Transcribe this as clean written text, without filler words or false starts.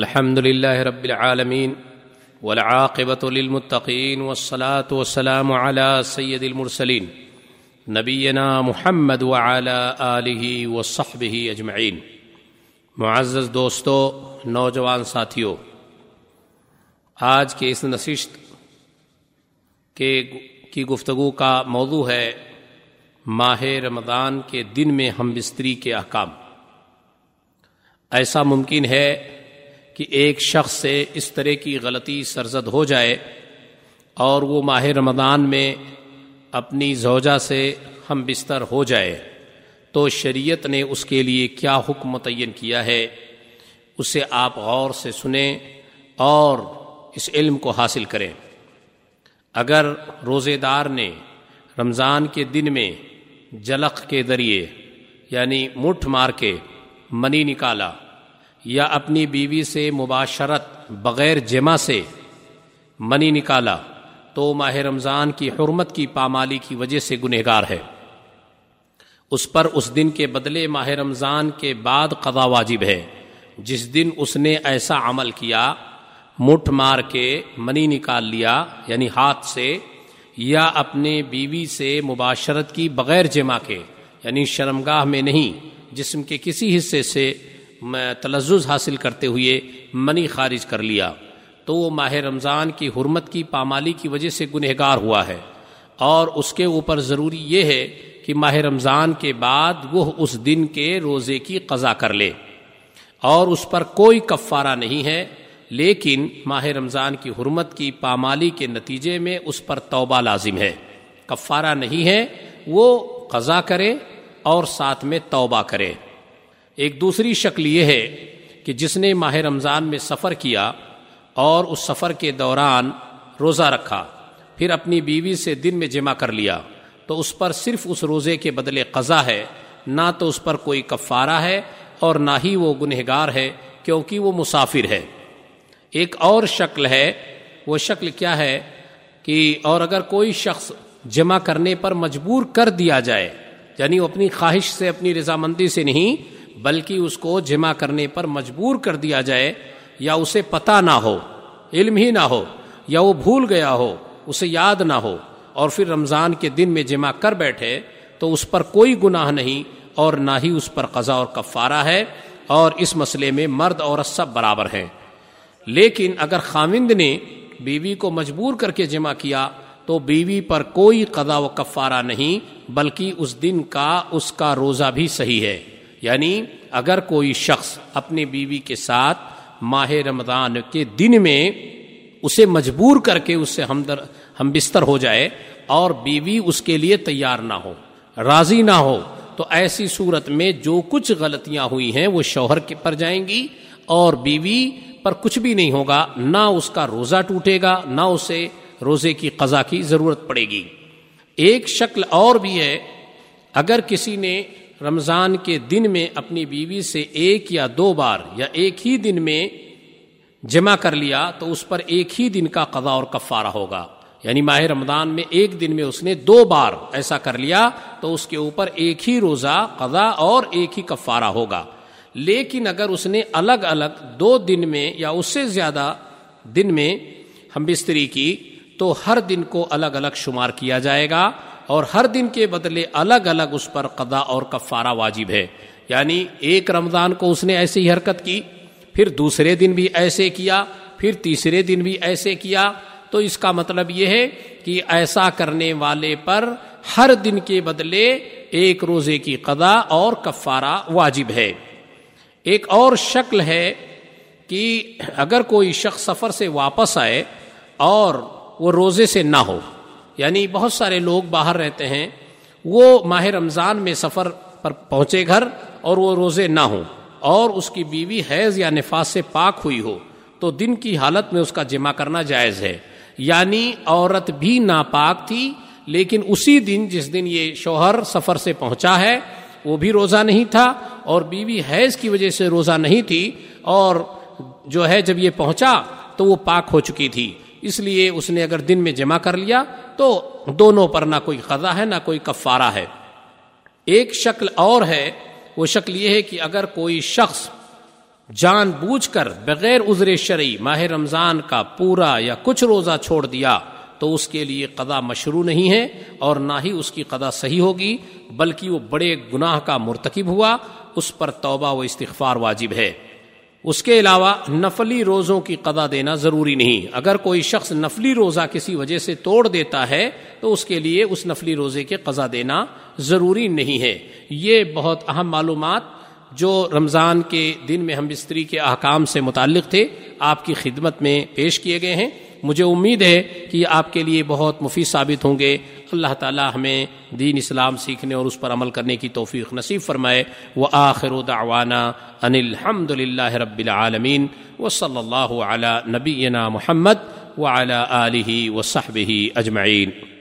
الحمد لله رب العالمين والعاقبة للمتقين والصلاة والسلام على سيد المرسلين نبينا محمد وعلى آلہ وصحبہ اجمعین۔ معزز دوستو، نوجوان ساتھیو، آج کے اس نشست کی گفتگو کا موضوع ہے ماہ رمضان کے دن میں ہمبستری کے احکام۔ ایسا ممکن ہے کہ ایک شخص سے اس طرح کی غلطی سرزد ہو جائے اور وہ ماہ رمضان میں اپنی زوجہ سے ہم بستر ہو جائے، تو شریعت نے اس کے لیے کیا حکم متعین کیا ہے، اسے آپ غور سے سنیں اور اس علم کو حاصل کریں۔ اگر روزے دار نے رمضان کے دن میں جلق کے ذریعے یعنی مٹھ مار کے منی نکالا یا اپنی بیوی سے مباشرت بغیر جمع سے منی نکالا، تو ماہ رمضان کی حرمت کی پامالی کی وجہ سے گنہگار ہے۔ اس پر اس دن کے بدلے ماہ رمضان کے بعد قضا واجب ہے۔ جس دن اس نے ایسا عمل کیا، مٹھ مار کے منی نکال لیا یعنی ہاتھ سے، یا اپنے بیوی سے مباشرت کی بغیر جمع کے یعنی شرمگاہ میں نہیں، جسم کے کسی حصے سے تلذذ حاصل کرتے ہوئے منی خارج کر لیا، تو وہ ماہ رمضان کی حرمت کی پامالی کی وجہ سے گنہگار ہوا ہے۔ اور اس کے اوپر ضروری یہ ہے کہ ماہ رمضان کے بعد وہ اس دن کے روزے کی قضا کر لے، اور اس پر کوئی کفارہ نہیں ہے، لیکن ماہ رمضان کی حرمت کی پامالی کے نتیجے میں اس پر توبہ لازم ہے۔ کفارہ نہیں ہے، وہ قضا کرے اور ساتھ میں توبہ کرے۔ ایک دوسری شکل یہ ہے کہ جس نے ماہ رمضان میں سفر کیا اور اس سفر کے دوران روزہ رکھا، پھر اپنی بیوی سے دن میں جمع کر لیا، تو اس پر صرف اس روزے کے بدلے قضا ہے، نہ تو اس پر کوئی کفارہ ہے اور نہ ہی وہ گنہگار ہے، کیونکہ وہ مسافر ہے۔ ایک اور شکل ہے، وہ شکل کیا ہے کہ اور اگر کوئی شخص جمع کرنے پر مجبور کر دیا جائے، یعنی وہ اپنی خواہش سے، اپنی رضامندی سے نہیں، بلکہ اس کو جمع کرنے پر مجبور کر دیا جائے، یا اسے پتہ نہ ہو، علم ہی نہ ہو، یا وہ بھول گیا ہو، اسے یاد نہ ہو، اور پھر رمضان کے دن میں جمع کر بیٹھے، تو اس پر کوئی گناہ نہیں اور نہ ہی اس پر قضا اور کفارہ ہے، اور اس مسئلے میں مرد عورت سب برابر ہیں۔ لیکن اگر خاوند نے بیوی کو مجبور کر کے جمع کیا، تو بیوی پر کوئی قضا و کفارہ نہیں، بلکہ اس دن کا اس کا روزہ بھی صحیح ہے۔ یعنی اگر کوئی شخص اپنی بیوی کے ساتھ ماہ رمضان کے دن میں اسے مجبور کر کے اس سے ہم بستر ہو جائے اور بیوی اس کے لیے تیار نہ ہو، راضی نہ ہو، تو ایسی صورت میں جو کچھ غلطیاں ہوئی ہیں وہ شوہر کے پر جائیں گی اور بیوی پر کچھ بھی نہیں ہوگا، نہ اس کا روزہ ٹوٹے گا، نہ اسے روزے کی قضا کی ضرورت پڑے گی۔ ایک شکل اور بھی ہے، اگر کسی نے رمضان کے دن میں اپنی بیوی سے ایک یا دو بار یا ایک ہی دن میں جمع کر لیا، تو اس پر ایک ہی دن کا قضا اور کفارہ ہوگا۔ یعنی ماہ رمضان میں ایک دن میں اس نے دو بار ایسا کر لیا، تو اس کے اوپر ایک ہی روزہ قضا اور ایک ہی کفارہ ہوگا۔ لیکن اگر اس نے الگ الگ دو دن میں یا اس سے زیادہ دن میں ہم بستری کی، تو ہر دن کو الگ الگ شمار کیا جائے گا، اور ہر دن کے بدلے الگ الگ اس پر قضا اور کفارہ واجب ہے۔ یعنی ایک رمضان کو اس نے ایسی ہی حرکت کی، پھر دوسرے دن بھی ایسے کیا، پھر تیسرے دن بھی ایسے کیا، تو اس کا مطلب یہ ہے کہ ایسا کرنے والے پر ہر دن کے بدلے ایک روزے کی قضا اور کفارہ واجب ہے۔ ایک اور شکل ہے کہ اگر کوئی شخص سفر سے واپس آئے اور وہ روزے سے نہ ہو، یعنی بہت سارے لوگ باہر رہتے ہیں، وہ ماہ رمضان میں سفر پر پہنچے گھر اور وہ روزے نہ ہوں، اور اس کی بیوی حیض یا نفاس سے پاک ہوئی ہو، تو دن کی حالت میں اس کا جمع کرنا جائز ہے۔ یعنی عورت بھی ناپاک تھی، لیکن اسی دن جس دن یہ شوہر سفر سے پہنچا ہے، وہ بھی روزہ نہیں تھا، اور بیوی حیض کی وجہ سے روزہ نہیں تھی، اور جو ہے جب یہ پہنچا تو وہ پاک ہو چکی تھی، اس لیے اس نے اگر دن میں جمع کر لیا تو دونوں پر نہ کوئی قضا ہے نہ کوئی کفارہ ہے۔ ایک شکل اور ہے، وہ شکل یہ ہے کہ اگر کوئی شخص جان بوجھ کر بغیر عذر شرعی ماہ رمضان کا پورا یا کچھ روزہ چھوڑ دیا تو اس کے لیے قضا مشروع نہیں ہے اور نہ ہی اس کی قضا صحیح ہوگی، بلکہ وہ بڑے گناہ کا مرتکب ہوا، اس پر توبہ و استغفار واجب ہے۔ اس کے علاوہ نفلی روزوں کی قضا دینا ضروری نہیں۔ اگر کوئی شخص نفلی روزہ کسی وجہ سے توڑ دیتا ہے تو اس کے لیے اس نفلی روزے کے قضا دینا ضروری نہیں ہے۔ یہ بہت اہم معلومات جو رمضان کے دن میں ہم بستری کے احکام سے متعلق تھے آپ کی خدمت میں پیش کیے گئے ہیں۔ مجھے امید ہے کہ یہ آپ کے لیے بہت مفید ثابت ہوں گے۔ اللہ تعالی ہمیں دین اسلام سیکھنے اور اس پر عمل کرنے کی توفیق نصیب فرمائے۔ وآخر دعوانا ان الحمد للہ رب العالمین وصلی اللہ علی نبینا محمد وعلی آلہ وصحبہ اجمعین۔